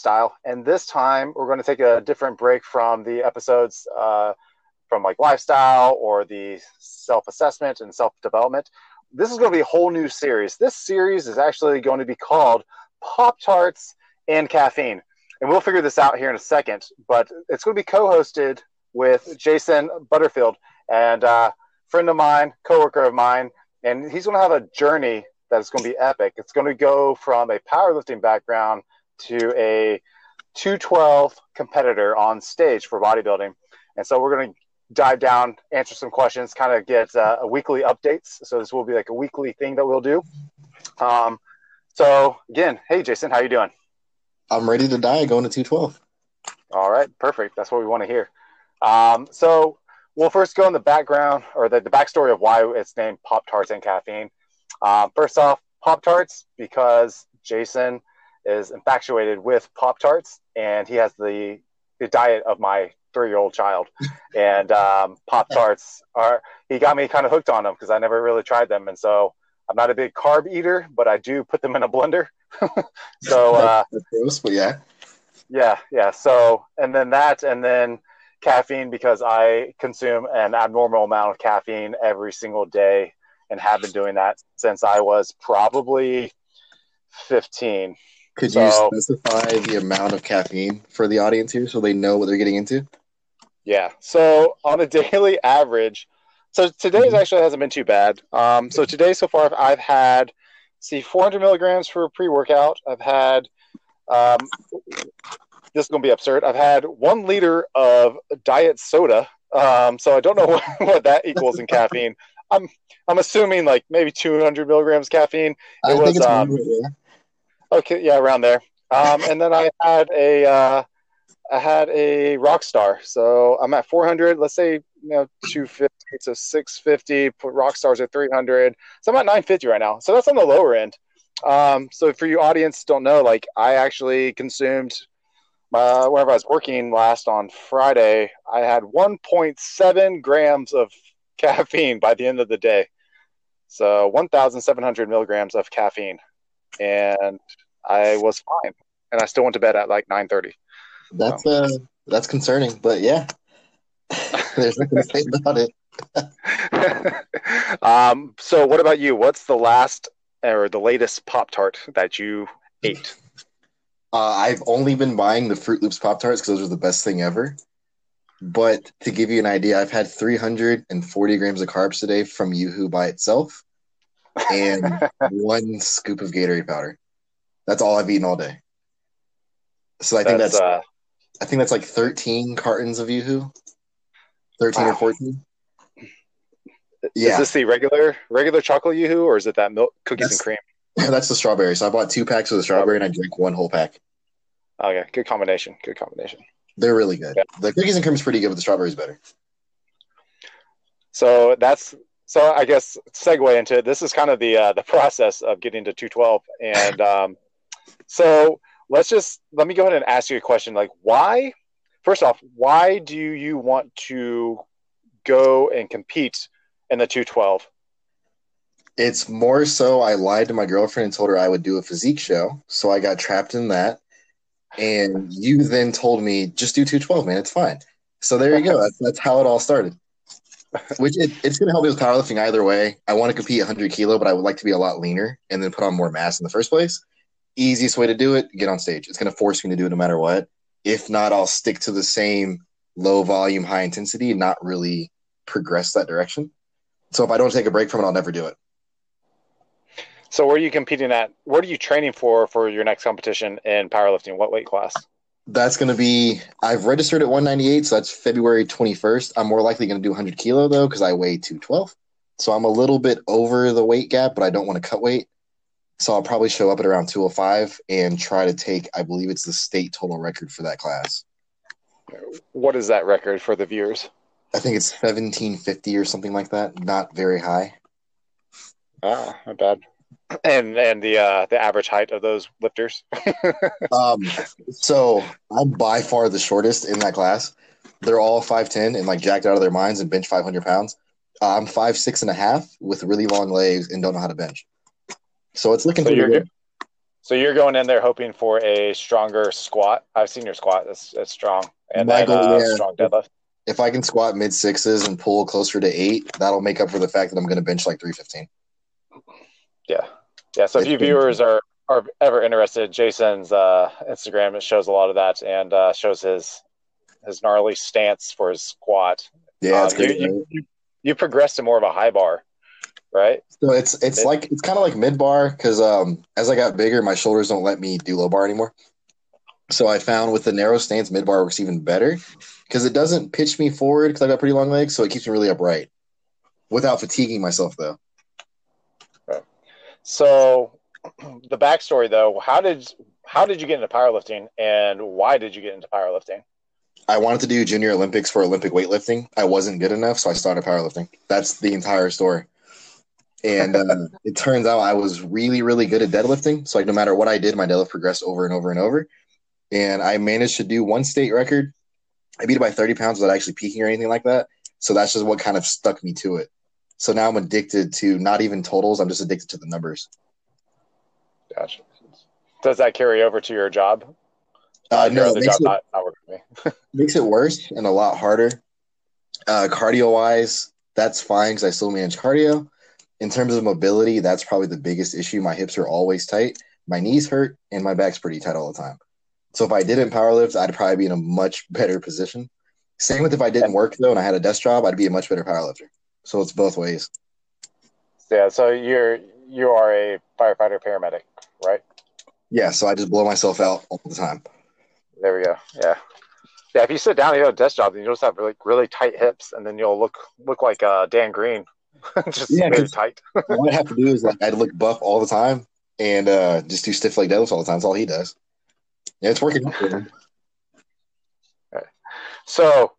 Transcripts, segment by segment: style. And this time we're going to take a different break from the episodes from like lifestyle or the self-assessment and self-development. This is going to be a whole new series. This series is actually going to be called Pop Tarts and Caffeine. And we'll figure this out here in a second, but it's going to be co-hosted with Jason Butterfield, and a friend of mine, coworker of mine, and he's going to have a journey that's going to be epic. It's going to go from a powerlifting background to a 212 competitor on stage for bodybuilding. And so we're going to dive down, answer some questions, kind of get weekly updates. So this will be like a weekly thing that we'll do. So again, hey, Jason, how you doing? I'm ready to die going to 212. All right, perfect. That's what we want to hear. So we'll first go in the background or the backstory of why it's named Pop Tarts and Caffeine. First off, Pop Tarts, because Jason is infatuated with Pop Tarts, and he has the diet of my three-year-old child. And Pop Tarts he got me kind of hooked on them because I never really tried them. And so I'm not a big carb eater, but I do put them in a blender. So gross, but yeah. So and then caffeine, because I consume an abnormal amount of caffeine every single day and have been doing that since I was probably 15. Could you specify the amount of caffeine for the audience here so they know what they're getting into? Yeah. So on a daily average, so today's actually hasn't been too bad. So today so far I've had 400 milligrams for a pre-workout. I've had this is going to be absurd. I've had 1 liter of diet soda. So I don't know what that equals in caffeine. I'm assuming like maybe 200 milligrams caffeine. I think it's okay. Yeah. Around there. And then I had a rock star. So I'm at 400, let's say, 250 to 650, put rock stars at 300. So I'm at 950 right now. So that's on the lower end. So for you audience don't know, like I actually consumed whenever I was working last on Friday, I had 1.7 grams of caffeine by the end of the day. So 1,700 milligrams of caffeine, and I was fine. And I still went to bed at like 9:30. That's concerning, but yeah, there's nothing to say about it. So what about you? What's the last or the latest Pop-Tart that you ate? I've only been buying the Froot Loops Pop-Tarts because those are the best thing ever. But to give you an idea, I've had 340 grams of carbs today from YooHoo by itself and 1 scoop of Gatorade powder. That's all I've eaten all day. So I think that's like 13 cartons of YooHoo. 13 or 14. Yeah. Is this the regular chocolate YooHoo, or is it that milk cookies and cream? That's the strawberry. So I bought 2 packs of the strawberry and I drank 1 whole pack. Okay, good combination. They're really good. Yeah. The cookies and cream is pretty good, but the strawberry is better. So I guess segue into it. This is kind of the process of getting to 212, and so let me go ahead and ask you a question. Like, why? First off, why do you want to go and compete in the 212? It's more so I lied to my girlfriend and told her I would do a physique show. So I got trapped in that. And you then told me, just do 212, man. It's fine. So there you go. That's how it all started. Which it's going to help me with powerlifting either way. I want to compete 100 kilo, but I would like to be a lot leaner and then put on more mass in the first place. Easiest way to do it, get on stage. It's going to force me to do it no matter what. If not, I'll stick to the same low volume, high intensity and not really progress that direction. So if I don't take a break from it, I'll never do it. So where are you competing at? What are you training for your next competition in powerlifting? What weight class? That's going to be – I've registered at 198, so that's February 21st. I'm more likely going to do 100 kilo, though, because I weigh 212. So I'm a little bit over the weight gap, but I don't want to cut weight. So I'll probably show up at around 205 and try to take – I believe it's the state total record for that class. What is that record for the viewers? I think it's 1750 or something like that, not very high. Ah, not bad. And the average height of those lifters. So I'm by far the shortest in that class. They're all 5'10" and like jacked out of their minds and bench 500 pounds. I'm 5'6" and a half with really long legs and don't know how to bench. So it's looking pretty good. So you're going in there hoping for a stronger squat. I've seen your squat. That's strong. And Michael, then strong deadlift. If I can squat mid sixes and pull closer to 8, that'll make up for the fact that I'm going to bench like 315. Yeah. Yeah. So if you viewers are ever interested, Jason's Instagram, it shows a lot of that and shows his gnarly stance for his squat. Yeah. It's good. You progress to more of a high bar. Right. So it's kind of like mid bar because as I got bigger, my shoulders don't let me do low bar anymore. So I found with the narrow stance, mid bar works even better because it doesn't pitch me forward because I got pretty long legs, so it keeps me really upright without fatiguing myself though. Right. So the backstory though, how did you get into powerlifting and why did you get into powerlifting? I wanted to do Junior Olympics for Olympic weightlifting. I wasn't good enough, so I started powerlifting. That's the entire story. And it turns out I was really, really good at deadlifting. So like, no matter what I did, my deadlift progressed over and over and over. And I managed to do one state record. I beat it by 30 pounds without actually peaking or anything like that. So that's just what kind of stuck me to it. So now I'm addicted to not even totals. I'm just addicted to the numbers. Gotcha. Does that carry over to your job? No, the job not working for me. Makes it worse and a lot harder. Cardio-wise, that's fine because I still manage cardio. In terms of mobility, that's probably the biggest issue. My hips are always tight. My knees hurt, and my back's pretty tight all the time. So if I didn't powerlift, I'd probably be in a much better position. Same with if I didn't work, though, and I had a desk job, I'd be a much better powerlifter. So it's both ways. Yeah, so you are a firefighter paramedic, right? Yeah, so I just blow myself out all the time. There we go, yeah. Yeah, if you sit down and you have a desk job, then you'll just have really, really tight hips, and then you'll look like Dan Green. Just very tight. What I have to do is like I look buff all the time and just do stiff leg deadlifts all the time. That's all he does. Yeah, it's working. Right. So,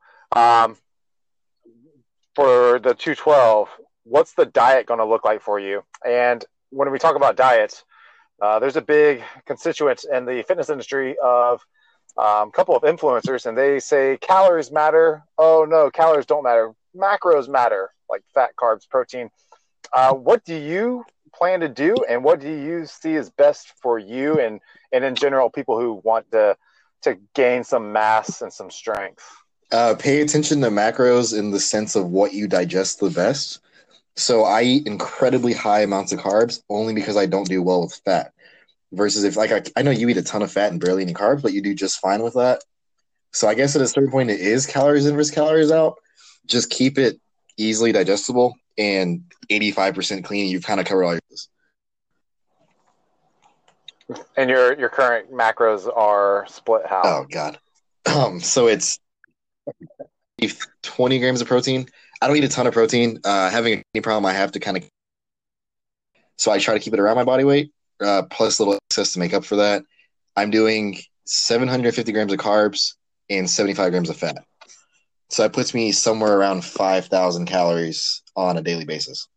for the 212, what's the diet going to look like for you? And when we talk about diets, there's a big constituent in the fitness industry of a couple of influencers, and they say calories matter. Oh no, calories don't matter. Macros matter. Like fat, carbs, protein. What do you plan to do, and what do you see is best for you, and in general, people who want to gain some mass and some strength? Pay attention to macros in the sense of what you digest the best. So I eat incredibly high amounts of carbs only because I don't do well with fat. Versus if like I know you eat a ton of fat and barely any carbs, but you do just fine with that. So I guess at a certain point, it is calories in versus calories out. Just keep it easily digestible and 85% clean. You've kind of covered all your this. And your current macros are split how? Oh God. So it's 20 grams of protein. I don't eat a ton of protein. Having a problem, I have to kind of, so I try to keep it around my body weight, plus a little excess to make up for that. I'm doing 750 grams of carbs and 75 grams of fat. So that puts me somewhere around 5,000 calories on a daily basis.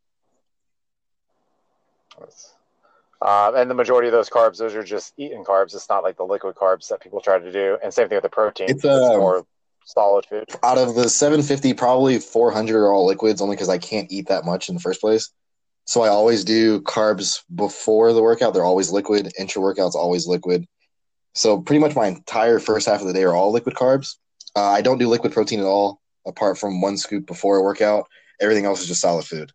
And the majority of those carbs, those are just eaten carbs. It's not like the liquid carbs that people try to do. And same thing with the protein. It's more solid food. Out of the 750, probably 400 are all liquids only because I can't eat that much in the first place. So I always do carbs before the workout. They're always liquid. Intra-workout's always liquid. So pretty much my entire first half of the day are all liquid carbs. I don't do liquid protein at all, apart from one scoop before a workout. Everything else is just solid food.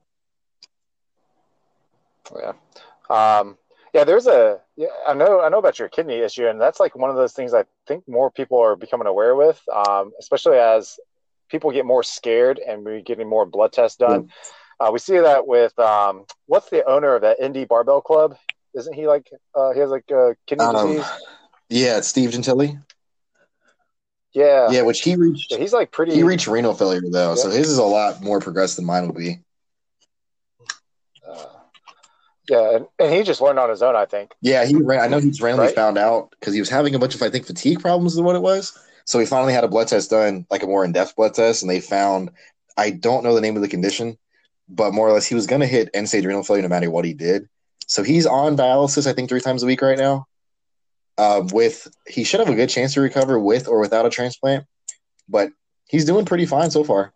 Yeah, There's I know about your kidney issue, and that's like one of those things I think more people are becoming aware with, especially as people get more scared and we're getting more blood tests done. We see that with what's the owner of that Indy Barbell Club? Isn't he like he has like a kidney disease? Yeah, it's Steve Gentile. Yeah, which he reached. He's like pretty. He reached renal failure though, so his is a lot more progressed than mine would be. And he just learned on his own, I think. Yeah, he ran. I know he's randomly found out because he was having a bunch of, I think, fatigue problems is what it was. So he finally had a blood test done, like a more in-depth blood test, and they found, I don't know the name of the condition, but more or less he was going to hit end-stage renal failure no matter what he did. So he's on dialysis, I think, 3 times a week right now. He should have a good chance to recover with or without a transplant, but he's doing pretty fine so far.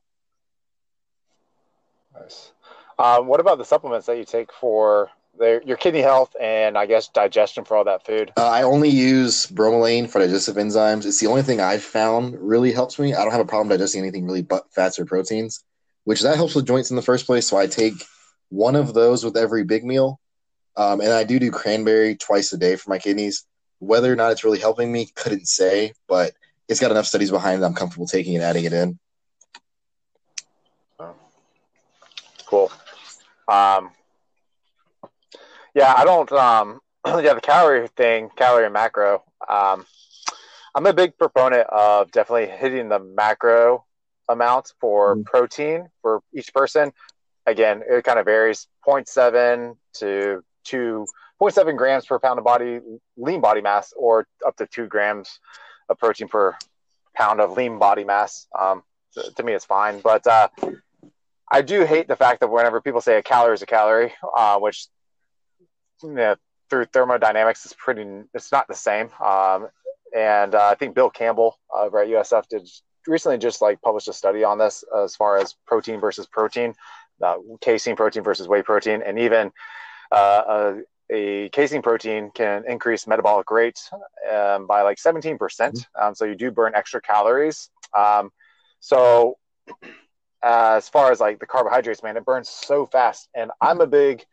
Nice. What about the supplements that you take for your kidney health and, I guess, digestion for all that food. I only use bromelain for digestive enzymes. It's the only thing I've found really helps me. I don't have a problem digesting anything really but fats or proteins, which that helps with joints in the first place. So I take one of those with every big meal. And I do cranberry twice a day for my kidneys. Whether or not it's really helping me, couldn't say, but it's got enough studies behind it. I'm comfortable taking it, adding it in. Oh. Cool. Yeah, I don't, the calorie thing, calorie and macro. I'm a big proponent of definitely hitting the macro amounts for protein for each person. Again, it kind of varies 0.7 to 2.7 grams per pound of body lean body mass, or up to 2 grams of protein per pound of lean body mass. To me, it's fine. But I do hate the fact that whenever people say a calorie is a calorie, which, you know, through thermodynamics, it's not the same. And I think Bill Campbell over at USF did recently just published a study on this as far as protein versus protein, casein protein versus whey protein, and even a casein protein can increase metabolic rate by 17%. Mm-hmm. So you do burn extra calories. As far as the carbohydrates, man, it burns so fast. And I'm a big,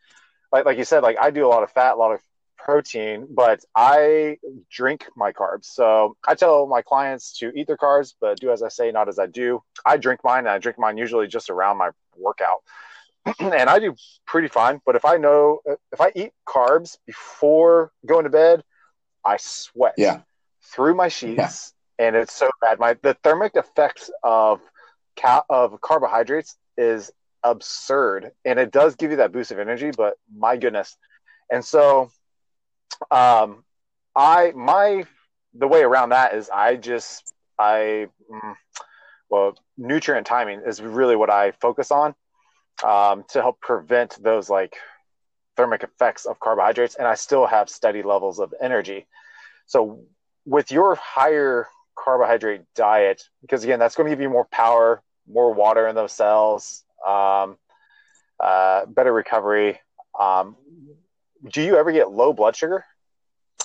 like you said, I do a lot of fat, a lot of protein, but I drink my carbs. So I tell my clients to eat their carbs, but do as I say, not as I do. I drink mine, and I drink mine usually just around my workout. And I do pretty fine. But if I eat carbs before going to bed, I sweat through my sheets, and it's so bad. The thermic effects of carbohydrates is absurd, and it does give you that boost of energy, but my goodness. And so the way around that is nutrient timing is really what I focus on, to help prevent those thermic effects of carbohydrates. And I still have steady levels of energy. So with your higher carbohydrate diet, because again, that's going to give you more power, more water in those cells, better recovery. Do you ever get low blood sugar?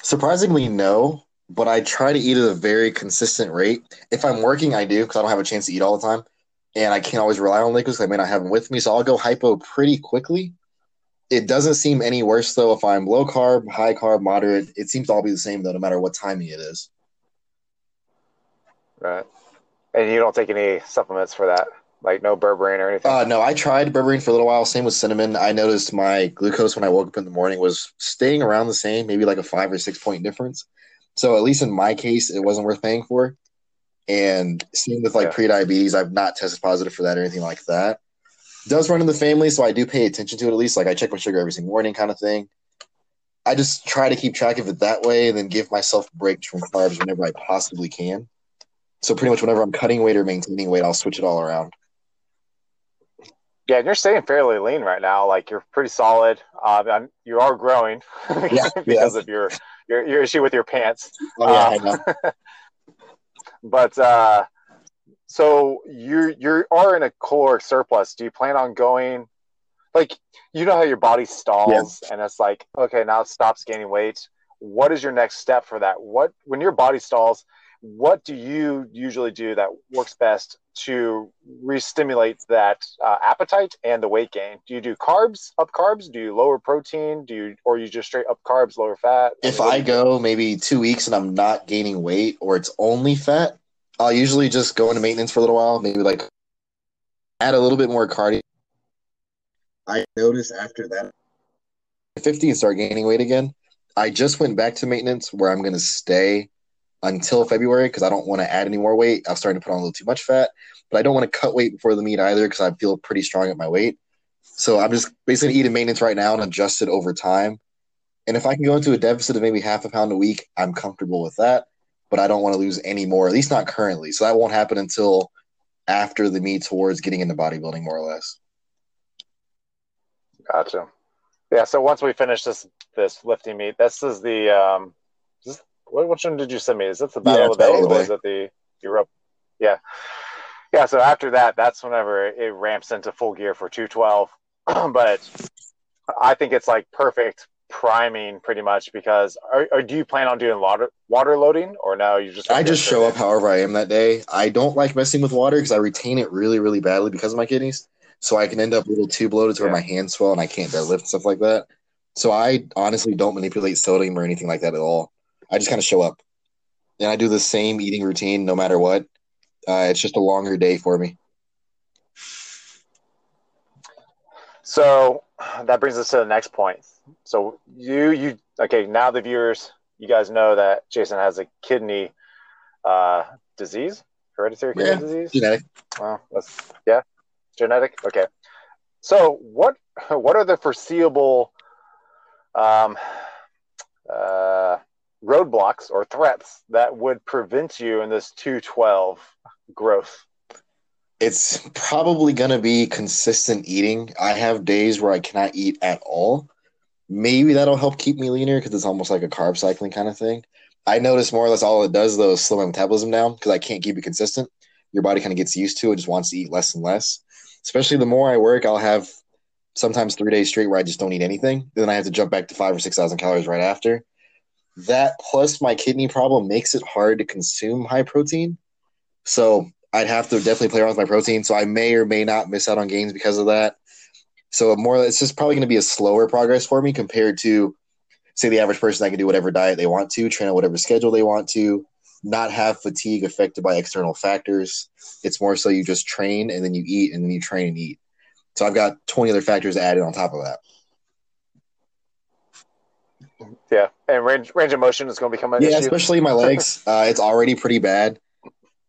Surprisingly, no, but I try to eat at a very consistent rate. If I'm working, I do, because I don't have a chance to eat all the time, and I can't always rely on liquids because I may not have them with me, so I'll go hypo pretty quickly. It doesn't seem any worse, though, if I'm low carb, high carb, moderate. It seems to all be the same, though, no matter what timing it is. Right. And you don't take any supplements for that? No berberine or anything? No, I tried berberine for a little while. Same with cinnamon. I noticed my glucose when I woke up in the morning was staying around the same, maybe a 5 or 6 point difference. So at least in my case, it wasn't worth paying for. And same with pre-diabetes. I've not tested positive for that or anything like that. It does run in the family, so I do pay attention to it at least. I check my sugar every single morning kind of thing. I just try to keep track of it that way and then give myself breaks from carbs whenever I possibly can. So pretty much whenever I'm cutting weight or maintaining weight, I'll switch it all around. Yeah, and you're staying fairly lean right now. You're pretty solid. You are growing because of your issue with your pants. Oh, yeah, I know. But so you are in a caloric surplus. Do you plan on going? You know how your body stalls, and it's okay, now it stops gaining weight. What is your next step for that? When your body stalls, what do you usually do that works best to re-stimulate that appetite and the weight gain? Do you do carbs, up carbs? Do you lower protein? Or you just straight up carbs, lower fat? If I go maybe 2 weeks and I'm not gaining weight, or it's only fat, I'll usually just go into maintenance for a little while, maybe add a little bit more cardio. I noticed after that, 50 and start gaining weight again. I just went back to maintenance, where I'm going to stay until February, because I don't want to add any more weight. I'm starting to put on a little too much fat, but I don't want to cut weight before the meet either, because I feel pretty strong at my weight. So I'm just basically eating maintenance right now and adjust it over time. And if I can go into a deficit of maybe half a pound a week, I'm comfortable with that, but I don't want to lose any more, at least not currently. So that won't happen until after the meet, towards getting into bodybuilding more or less. Gotcha. Yeah. So once we finish this lifting meet, this is the, which one did you send me? Is that the Battle of the Bay, or is that the Europe? Yeah. Yeah, so after that's whenever it ramps into full gear for 212. But I think it's like perfect priming pretty much, because or do you plan on doing water loading, or no, you just... I just show up however I am that day. I don't like messing with water because I retain it really, really badly because of my kidneys. So I can end up a little too bloated to where my hands swell and I can't deadlift and stuff like that. So I honestly don't manipulate sodium or anything like that at all. I just kind of show up. And I do the same eating routine no matter what. It's just a longer day for me. So that brings us to the next point. So you okay, now the viewers, you guys know that Jason has a kidney disease, hereditary kidney disease? Genetic. Well, that's, yeah, genetic. Okay. So what are the foreseeable roadblocks or threats that would prevent you in this 212 growth? It's probably going to be consistent eating. I have days where I cannot eat at all. Maybe that'll help keep me leaner because it's almost like a carb cycling kind of thing. I notice more or less all it does, though, is slow my metabolism down because I can't keep it consistent. Your body kind of gets used to it, just wants to eat less and less. Especially the more I work, I'll have sometimes 3 days straight where I just don't eat anything. And then I have to jump back to 5,000 or 6,000 calories right after. That plus my kidney problem makes it hard to consume high protein. So I'd have to definitely play around with my protein. So I may or may not miss out on gains because of that. So more, it's just probably going to be a slower progress for me compared to, say, the average person. I can do whatever diet they want to, train on whatever schedule they want to, not have fatigue affected by external factors. It's more so you just train and then you eat and then you train and eat. So I've got 20 other factors added on top of that. Yeah, and range of motion is going to become an issue. Especially my legs. It's already pretty bad,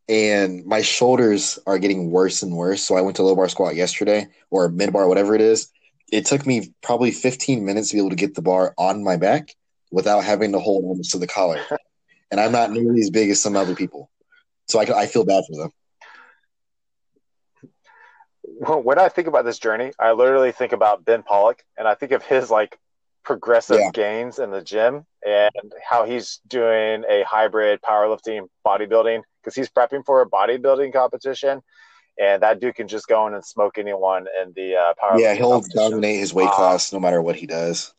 and my shoulders are getting worse and worse. So I went to low bar squat yesterday, or mid bar, whatever it is. It took me probably 15 minutes to be able to get the bar on my back without having to hold almost to the collar. And I'm not nearly as big as some other people, so I feel bad for them. Well, when I think about this journey, I literally think about Ben Pollack, and I think of his like progressive gains in the gym and how he's doing a hybrid powerlifting bodybuilding, because he's prepping for a bodybuilding competition, and that dude can just go in and smoke anyone in the powerlifting. Yeah, he'll dominate his weight class no matter what he does.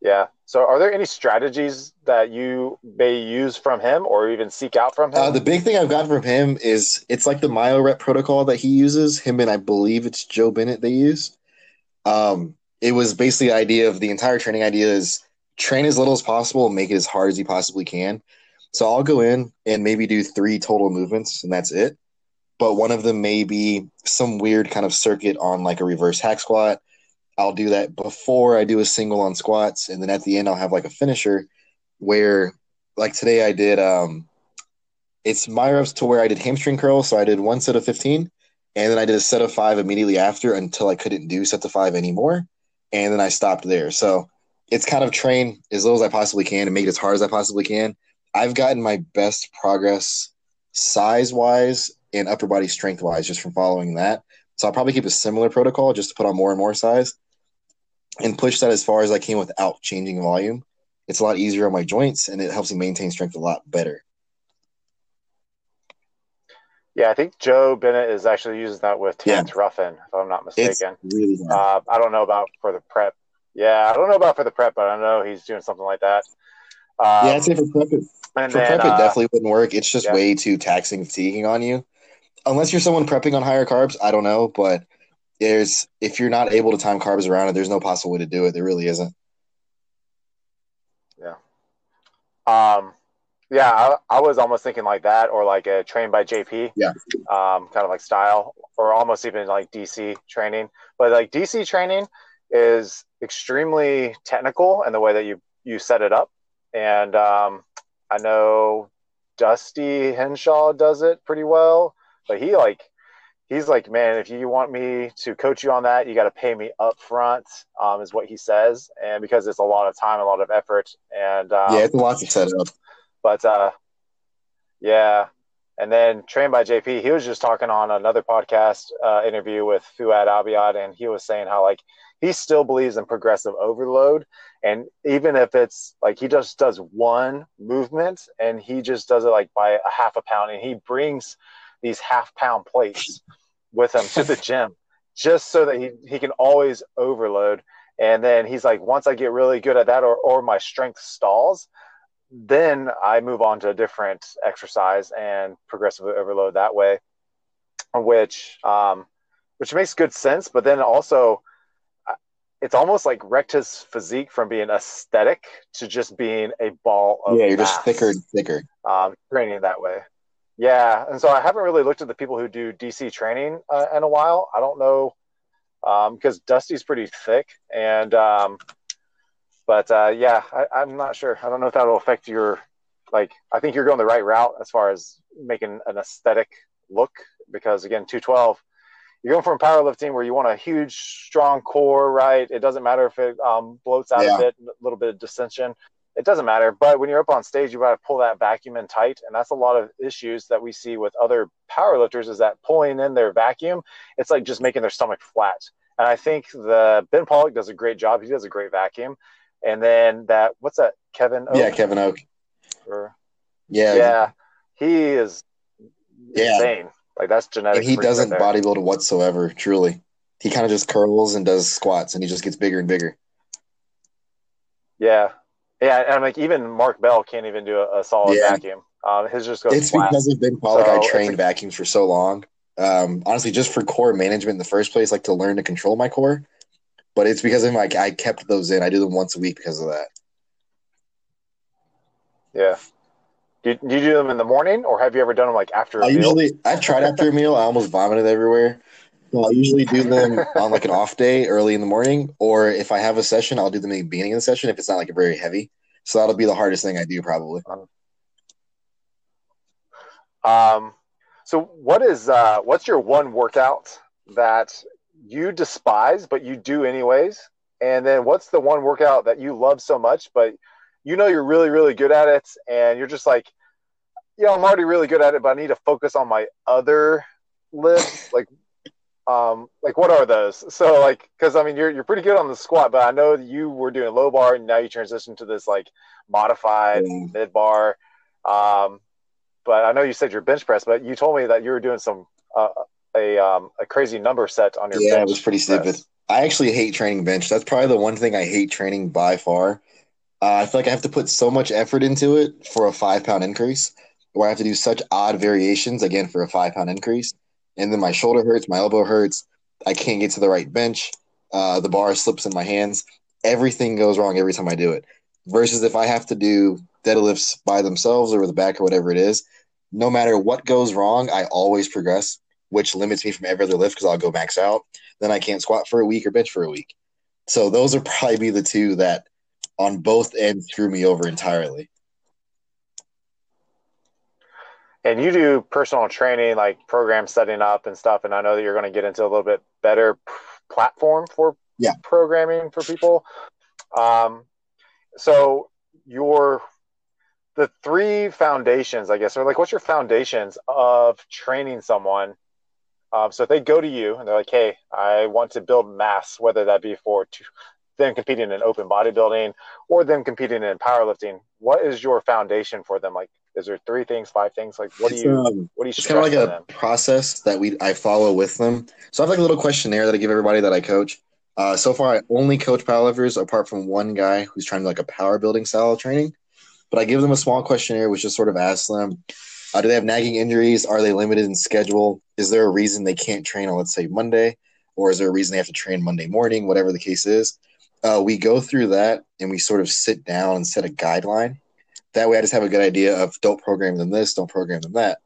Yeah. So are there any strategies that you may use from him or even seek out from him? The big thing I've gotten from him is it's like the myorep protocol that he uses, him and I believe it's Joe Bennett they use. It was basically the idea of the entire training idea is train as little as possible and make it as hard as you possibly can. So I'll go in and maybe do 3 total movements and that's it. But one of them may be some weird kind of circuit on like a reverse hack squat. I'll do that before I do a single on squats. And then at the end, I'll have like a finisher where like today I did, it's my reps to where I did hamstring curls. So I did one set of 15 and then I did a set of 5 immediately after until I couldn't do set to 5 anymore. And then I stopped there. So it's kind of train as little as I possibly can and make it as hard as I possibly can. I've gotten my best progress size-wise and upper body strength-wise just from following that. So I'll probably keep a similar protocol just to put on more and more size and push that as far as I can without changing volume. It's a lot easier on my joints, and it helps me maintain strength a lot better. Yeah, I think Joe Bennett is actually using that with Terrence Ruffin, if I'm not mistaken. It's really hard. I don't know about for the prep. Yeah, I don't know about for the prep, but I know he's doing something like that. Yeah, I'd say for prep, it definitely wouldn't work. It's just way too taxing, fatiguing on you. Unless you're someone prepping on higher carbs, I don't know. But if you're not able to time carbs around it, there's no possible way to do it. There really isn't. Yeah. Yeah, I was almost thinking like that, or like a train by JP, kind of like style, or almost even like DC training. But like DC training is extremely technical in the way that you set it up. And I know Dusty Henshaw does it pretty well, but he's like, man, if you want me to coach you on that, you got to pay me up front, is what he says. And because it's a lot of time, a lot of effort, and it's a lot to set up. But, and then trained by JP, he was just talking on another podcast interview with Fuad Abiad, and he was saying how, like, he still believes in progressive overload. And even if it's, like, he just does one movement, and he just does it, like, by a half a pound, and he brings these half-pound plates with him to the gym. just so that he can always overload. And then he's like, once I get really good at that, or my strength stalls, then I move on to a different exercise and progressively overload that way, which makes good sense. But then also, it's almost like wrecked his physique from being aesthetic to just being a ball of mass. You're just thicker and thicker. Training that way. Yeah, and so I haven't really looked at the people who do DC training in a while. I don't know, because Dusty's pretty thick, and I'm not sure. I don't know if that'll affect your, like, I think you're going the right route as far as making an aesthetic look, because again, 212, you're going from powerlifting where you want a huge, strong core, right? It doesn't matter if it bloats out a bit, a little bit of dissension. It doesn't matter. But when you're up on stage, you got to pull that vacuum in tight. And that's a lot of issues that we see with other powerlifters, is that pulling in their vacuum, it's like just making their stomach flat. And I think Ben Pollack does a great job. He does a great vacuum. And then what's that, Kevin Oak? Yeah, Kevin Oak. Yeah. He is insane. Like, that's genetic. And he doesn't bodybuild whatsoever, truly. He kind of just curls and does squats, and he just gets bigger and bigger. Yeah. Yeah, and I'm like, even Mark Bell can't even do a solid vacuum. His just goes flat. Because of Ben Pollack, I trained vacuums for so long. Honestly, just for core management in the first place, like to learn to control my core. But it's because of I kept those in. I do them once a week because of that. Yeah. Do you do them in the morning, or have you ever done them like after a meal? I've tried after a meal. I almost vomited everywhere. So I usually do them on like an off day early in the morning, or if I have a session, I'll do them in the beginning of the session if it's not like very heavy. So that'll be the hardest thing I do probably. So what is what's your one workout that you despise but you do anyways? And then what's the one workout that you love so much but you know you're really, really good at it, and you're just like, I'm already really good at it, but I need to focus on my other lifts. Like what are those? So like, because I mean, you're pretty good on the squat, but I know you were doing low bar, and now you transition to this like modified mid bar. But I know you said your bench press, but you told me that you were doing some a crazy number set on your bench. Yeah, it was pretty stupid. I actually hate training bench. That's probably the one thing I hate training by far. I feel like I have to put so much effort into it for a 5-pound increase, where I have to do such odd variations, again, for a 5-pound increase. And then my shoulder hurts, my elbow hurts, I can't get to the right bench, the bar slips in my hands. Everything goes wrong every time I do it. Versus if I have to do deadlifts by themselves or with the back or whatever it is, no matter what goes wrong, I always progress, which limits me from every other lift because I'll go max out. Then I can't squat for a week or bench for a week. So those are probably the two that on both ends threw me over entirely. And you do personal training, like program setting up and stuff. And I know that you're going to get into a little bit better platform for programming for people. So the three foundations, I guess, are like, what's your foundations of training someone? So if they go to you and they're like, hey, I want to build mass, whether that be for them competing in open bodybuilding or them competing in powerlifting, what is your foundation for them? Like, is there 3 things, 5 things? Like, what do you It's kind of like a process that I follow with them. So I have like a little questionnaire that I give everybody that I coach. So far, I only coach powerlifters apart from one guy who's trying to like a powerbuilding style of training. But I give them a small questionnaire, which just sort of asks them, do they have nagging injuries? Are they limited in schedule? Is there a reason they can't train on, let's say, Monday? Or is there a reason they have to train Monday morning? Whatever the case is. We go through that and we sort of sit down and set a guideline. That way I just have a good idea of don't program them this, don't program them that.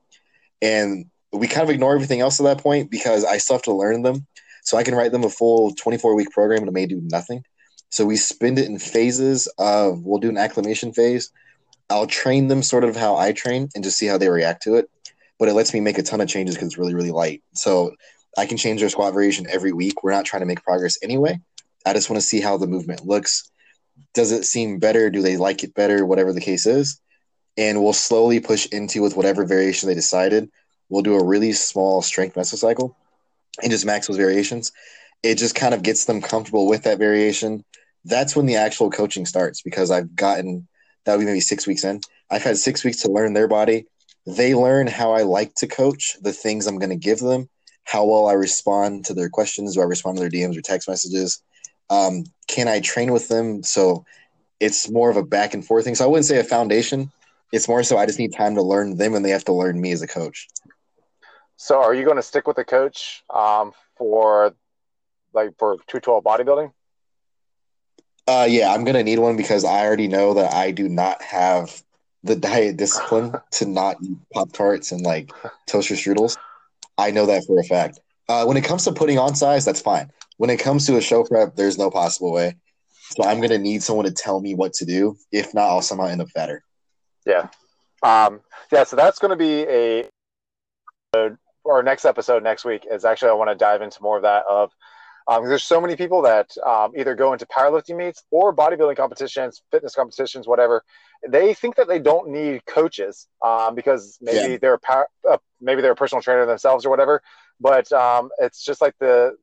And we kind of ignore everything else at that point because I still have to learn them. So I can write them a full 24-week program and it may do nothing. So we spend it in phases of we'll do an acclimation phase. I'll train them sort of how I train and just see how they react to it. But it lets me make a ton of changes because it's really, really light. So I can change their squat variation every week. We're not trying to make progress anyway. I just want to see how the movement looks. Does it seem better? Do they like it better? Whatever the case is. And we'll slowly push into with whatever variation they decided. We'll do a really small strength mesocycle and just max those variations. It just kind of gets them comfortable with that variation. That's when the actual coaching starts because that would be maybe 6 weeks in. I've had 6 weeks to learn their body. They learn how I like to coach, the things I'm going to give them, how well I respond to their questions. Do I respond to their DMs or text messages? Can I train with them? So it's more of a back and forth thing. So I wouldn't say a foundation. It's more so I just need time to learn them and they have to learn me as a coach. So are you going to stick with the coach for 212 bodybuilding? Yeah, I'm going to need one because I already know that I do not have the diet discipline to not eat Pop Tarts and like toaster strudels. I know that for a fact. When it comes to putting on size, that's fine. When it comes to a show prep, there's no possible way. So I'm going to need someone to tell me what to do. If not, I'll somehow end up fatter. Yeah. So that's going to be our next episode next week is actually I want to dive into more of that there's so many people that either go into powerlifting meets or bodybuilding competitions, fitness competitions, whatever. They think that they don't need coaches because maybe maybe they're a personal trainer themselves or whatever. But it's just like the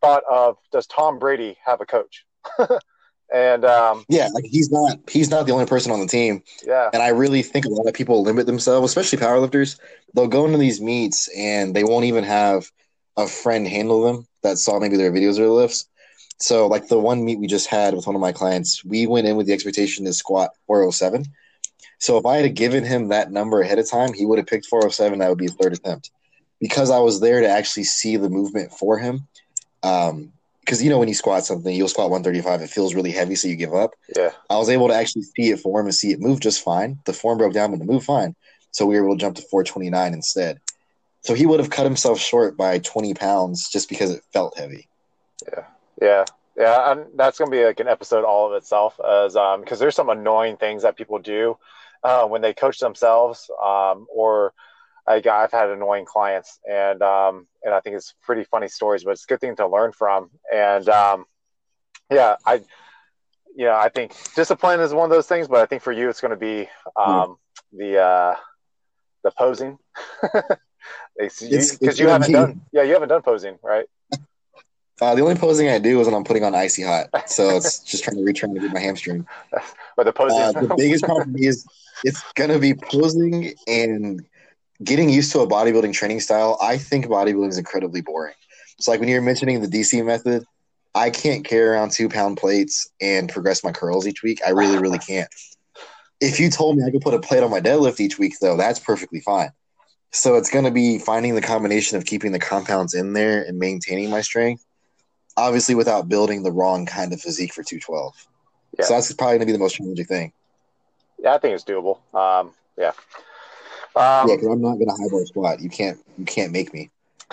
thought of, does Tom Brady have a coach? And he's not the only person on the team. Yeah. And I really think a lot of people limit themselves, especially powerlifters. They'll go into these meets and they won't even have a friend handle them that saw maybe their videos or lifts. So like the one meet we just had with one of my clients, we went in with the expectation to squat 407. So if I had given him that number ahead of time, he would have picked 407. That would be his third attempt because I was there to actually see the movement for him. Because, when you squat something, you'll squat 135. It feels really heavy, so you give up. Yeah. I was able to actually see it form and see it move just fine. The form broke down, but the move fine. So we were able to jump to 429 instead. So he would have cut himself short by 20 pounds just because it felt heavy. Yeah. And that's going to be like an episode all of itself, as because there's some annoying things that people do when they coach themselves, or like I've had annoying clients, and I think it's pretty funny stories, but it's a good thing to learn from. And I think discipline is one of those things, but I think for you it's going to be the posing. Because you haven't done posing, right? The only posing I do is when I'm putting on Icy Hot, so it's just trying to get my hamstring. But the posing, the biggest problem is it's gonna be posing and getting used to a bodybuilding training style. I think bodybuilding is incredibly boring. It's like when you're mentioning the DC method, I can't carry around 2-pound plates and progress my curls each week. I really, really can't. If you told me I could put a plate on my deadlift each week, though, that's perfectly fine. So it's going to be finding the combination of keeping the compounds in there and maintaining my strength, obviously without building the wrong kind of physique for 212. Yeah. So that's probably going to be the most challenging thing. Yeah, I think it's doable. Because I'm not going to highball squat. You can't make me.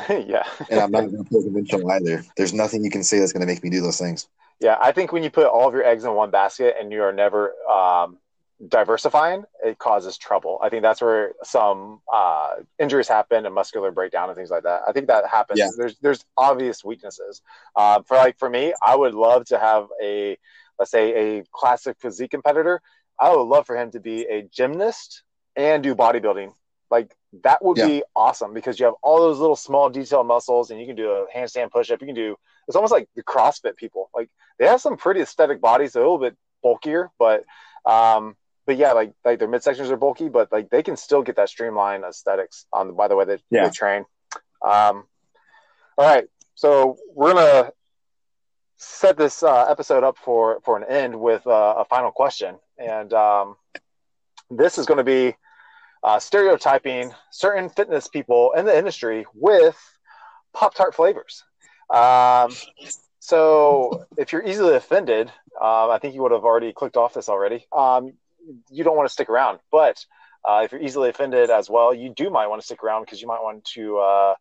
Yeah. And I'm not going to play conventional either. There's nothing you can say that's going to make me do those things. Yeah, I think when you put all of your eggs in one basket and you are never diversifying, it causes trouble. I think that's where some injuries happen and muscular breakdown and things like that. I think that happens. Yeah. There's obvious weaknesses. For me, I would love to have a classic physique competitor. I would love for him to be a gymnast and do bodybuilding. Like that would be awesome because you have all those little small detailed muscles and you can do a handstand push-up. You can do, it's almost like the CrossFit people. Like they have some pretty aesthetic bodies, a little bit bulkier, but their midsections are bulky, but like they can still get that streamlined aesthetics by the way that they train. All right. So we're going to set this episode up for an end with a final question. And this is going to be stereotyping certain fitness people in the industry with Pop-Tart flavors. So if you're easily offended, I think you would have already clicked off this already. You don't want to stick around, but if you're easily offended as well, you might want to stick around because you might want to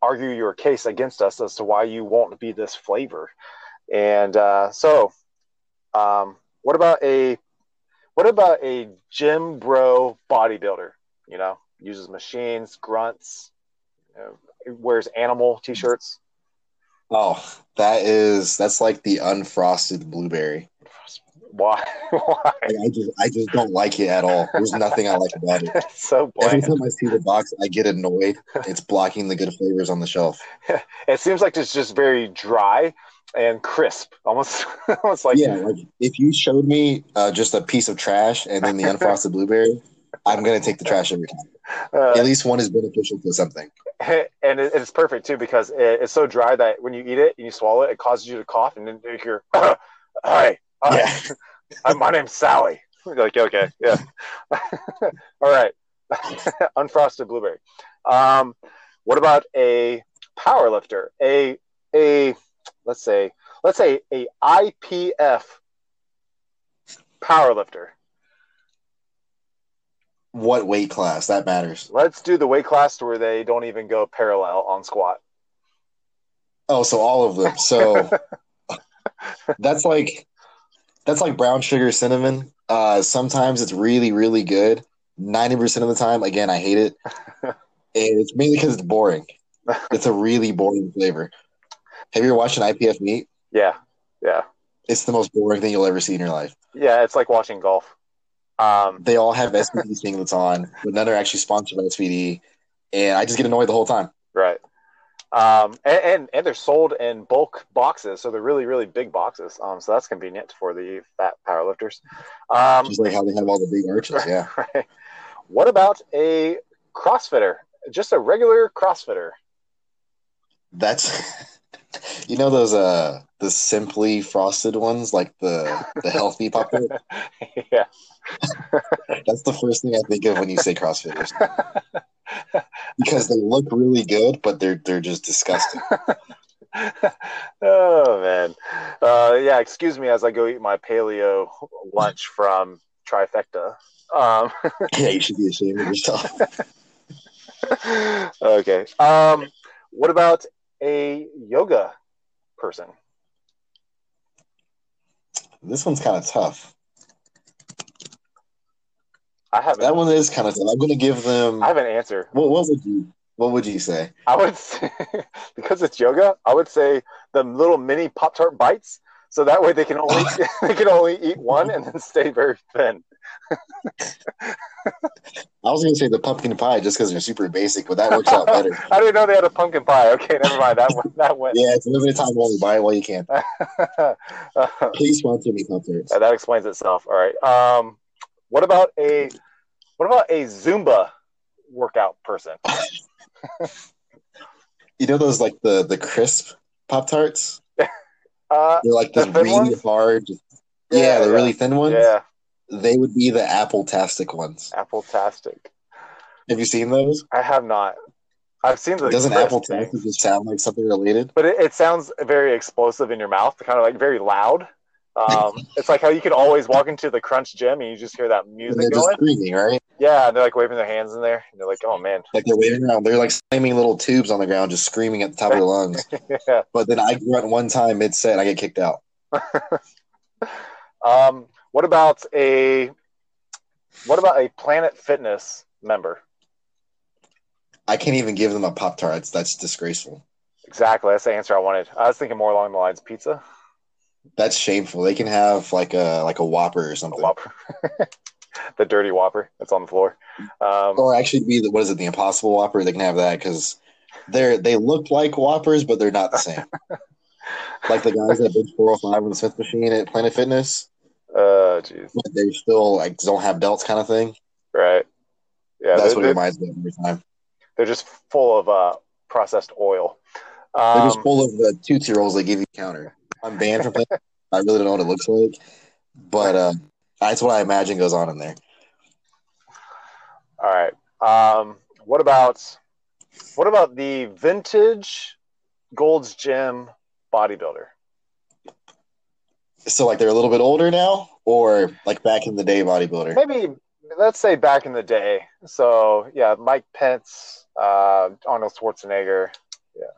argue your case against us as to why you won't be this flavor. And what about a gym bro bodybuilder? Uses machines, grunts, wears animal t-shirts. Oh, that's like the unfrosted blueberry. Why? I just don't like it at all. There's nothing I like about it. It's so bland. Every time I see the box, I get annoyed. It's blocking the good flavors on the shelf. It seems like it's just very dry and crisp, almost like if you showed me just a piece of trash and then the unfrosted blueberry, I'm going to take the trash every time. At least one is beneficial to something. And it's perfect, too, because it's so dry that when you eat it and you swallow it, it causes you to cough. And then you hear, hi, my name's Sally. You're like, okay, yeah. All right. Unfrosted blueberry. What about a power lifter? Let's say a IPF power lifter. What weight class? That matters. Let's do the weight class where they don't even go parallel on squat. Oh, so all of them. So that's like brown sugar cinnamon. Sometimes it's really, really good. 90% of the time, again, I hate it. And it's mainly because it's boring. It's a really boring flavor. Have you ever watched an IPF meet? Yeah. It's the most boring thing you'll ever see in your life. Yeah, it's like watching golf. They all have SVD singlets on, but none are actually sponsored by SVD, and I just get annoyed the whole time. Right. And they're sold in bulk boxes, so they're really, really big boxes. So that's convenient for the fat powerlifters. Just like how they have all the big arches, yeah. Right. What about a CrossFitter? Just a regular CrossFitter. That's... You know those the Simply Frosted ones, like the healthy Pop Tart? Yeah. That's the first thing I think of when you say CrossFitters. Because they look really good, but they're just disgusting. Oh man. Yeah, excuse me as I go eat my paleo lunch from Trifecta. Yeah, you should be ashamed of yourself. Okay. What about a yoga person? This one's kind of tough. That one is kind of tough. I'm going to give them... I have an answer. What would you say? I would say, because it's yoga, I would say the little mini Pop-Tart bites, so that way they can only eat one and then stay very thin. I was going to say the pumpkin pie just because they're super basic, but that works out better. I didn't know they had a pumpkin pie. Okay, never mind. That went. Yeah, it's a limited time only. Buy it while you can. Please sponsor me, Pop-Tarts. That explains itself. All right. What about a Zumba workout person? You know those like the crisp Pop-Tarts? They're like the really ones? Hard. Yeah, the really thin ones. Yeah. They would be the Apple-tastic ones. Apple-tastic. Have you seen those? I have not. I've seen the... Doesn't Apple-tastic just sound like something related? But it sounds very explosive in your mouth, kind of like very loud. It's like how you could always walk into the Crunch Gym and you just hear that music and going. Just screaming, right? Yeah, and they're like waving their hands in there. And they're like, oh, man. Like they're waving around. They're like slamming little tubes on the ground, just screaming at the top of their lungs. Yeah. But then I grunt one time mid-set, I get kicked out. What about a Planet Fitness member? I can't even give them a Pop-Tarts. That's disgraceful. Exactly. That's the answer I wanted. I was thinking more along the lines of pizza. That's shameful. They can have like a Whopper or something. A Whopper. The dirty Whopper that's on the floor. Or actually be the Impossible Whopper? They can have that because they look like Whoppers, but they're not the same. Like the guys that bench 405 on the Smith machine at Planet Fitness. Geez. But they still like don't have belts, kind of thing. Right. Yeah. That's what it reminds me of every time. They're just full of processed oil. They're just full of the Tootsie Rolls they give you counter. I'm banned from playing. I really don't know what it looks like, but that's what I imagine goes on in there. All right. What about the vintage Gold's Gym bodybuilder? So, like, they're a little bit older now, or like back in the day bodybuilder? Maybe let's say back in the day. So, yeah, Mike Pence, Arnold Schwarzenegger. Yeah.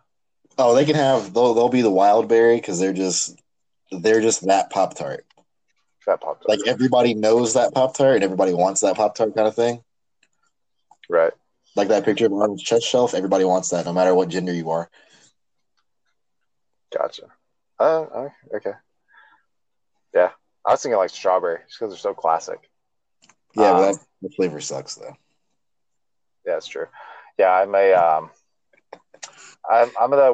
Oh, they can have. They'll be the Wildberry because they're just that Pop Tart. That Pop Tart. Like everybody knows that Pop Tart and everybody wants that Pop Tart kind of thing. Right. Like that picture of Arnold's chest shelf. Everybody wants that, no matter what gender you are. Gotcha. Okay. Yeah, I was thinking like strawberry just because they're so classic. Yeah, but the flavor sucks though. Yeah, that's true. Yeah, I'm the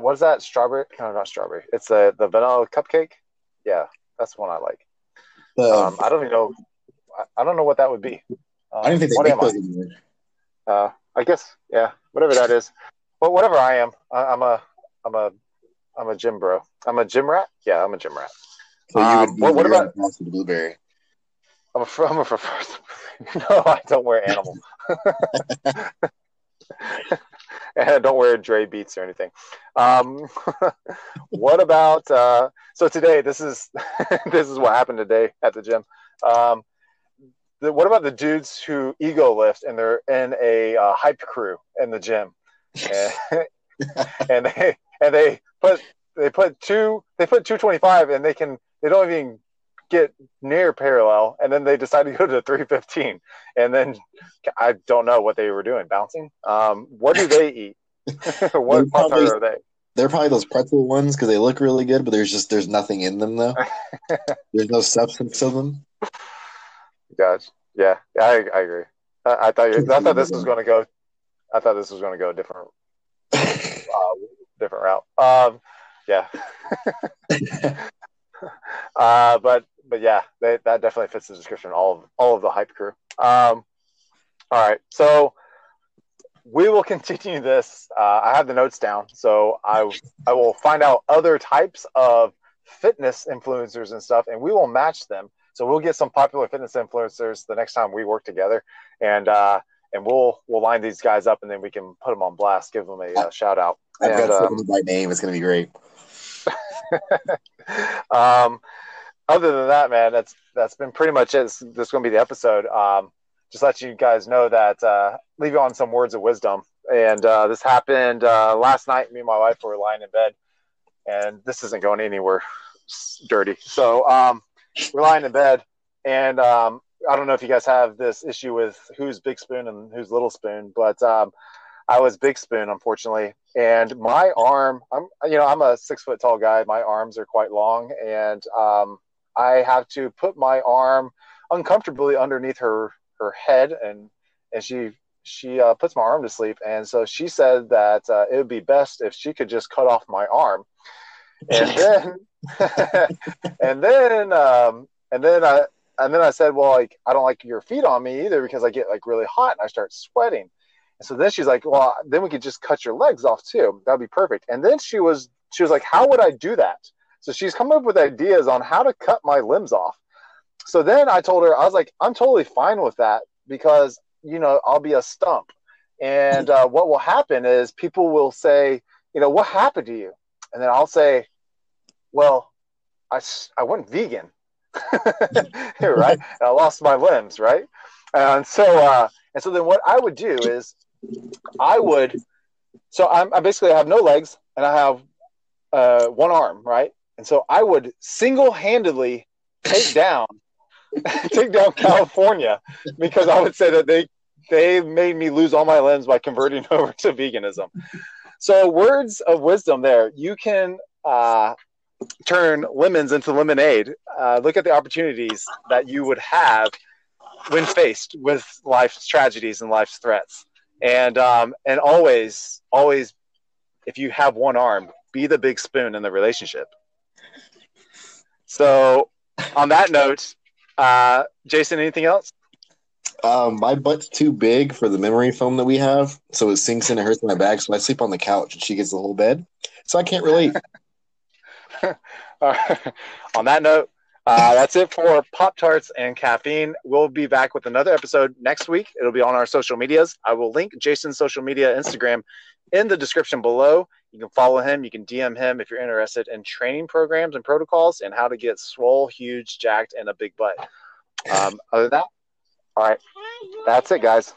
what's that strawberry? No, not strawberry. It's the vanilla cupcake. Yeah, that's the one I like. I don't even know. I don't know what that would be. I don't think they make those anymore. I guess, yeah, whatever that is. But whatever I am, I'm a gym bro. I'm a gym rat. Yeah, I'm a gym rat. So you would be what about frosted blueberry? I'm a first. No, I don't wear animal. And I don't wear Dre Beats or anything. What about so today? This is what happened today at the gym. What about the dudes who ego lift and they're in a hype crew in the gym, and they put 225 and they don't even get near parallel, and then they decided to go to 315, and then I don't know what they were doing, bouncing. What do they eat? What Pop Tarts are they? They're probably those pretzel ones because they look really good, but there's nothing in them though. There's no substance to them. Gosh, yeah, I agree. I thought this was going to go a different route. Yeah. But yeah, that definitely fits the description. All of the hype crew. All right, so we will continue this. I have the notes down, so I will find out other types of fitness influencers and stuff, and we will match them. So we'll get some popular fitness influencers the next time we work together, and we'll line these guys up, and then we can put them on blast, give them a shout out. I've got something by name. It's gonna be great. Other than that, man, that's been pretty much it. This is gonna be the episode. Just let you guys know that leave you on some words of wisdom. And this happened last night. Me and my wife were lying in bed, and this isn't going anywhere dirty. So we're lying in bed, and I don't know if you guys have this issue with who's Big Spoon and who's Little Spoon, but I was Big Spoon, unfortunately. And my arm, I'm a 6 foot tall guy. My arms are quite long, and I have to put my arm uncomfortably underneath her head, and she puts my arm to sleep. And so she said that it would be best if she could just cut off my arm. And then I said, well, like, I don't like your feet on me either because I get like really hot and I start sweating. And so then she's like, well, then we could just cut your legs off too. That'd be perfect. And then she was like, how would I do that? So she's come up with ideas on how to cut my limbs off. So then I told her, I was like, I'm totally fine with that because, I'll be a stump. And what will happen is people will say, what happened to you? And then I'll say, well, I went vegan, right? And I lost my limbs, right? And so then what I would do is I basically have no legs and I have one arm, right? And so I would single-handedly take down California because I would say that they made me lose all my limbs by converting over to veganism. So words of wisdom there. You can turn lemons into lemonade. Look at the opportunities that you would have when faced with life's tragedies and life's threats. And always, if you have one arm, be the big spoon in the relationship. So on that note, Jason, anything else? My butt's too big for the memory foam that we have, so it sinks in and hurts my back, so I sleep on the couch and she gets the whole bed. So I can't relate. On that note, that's it for Pop Tarts and Caffeine. We'll be back with another episode next week. It'll be on our social medias. I will link Jason's social media, Instagram, in the description below. You can follow him. You can DM him if you're interested in training programs and protocols and how to get swole, huge, jacked, and a big butt. Other than that, all right. That's it, guys.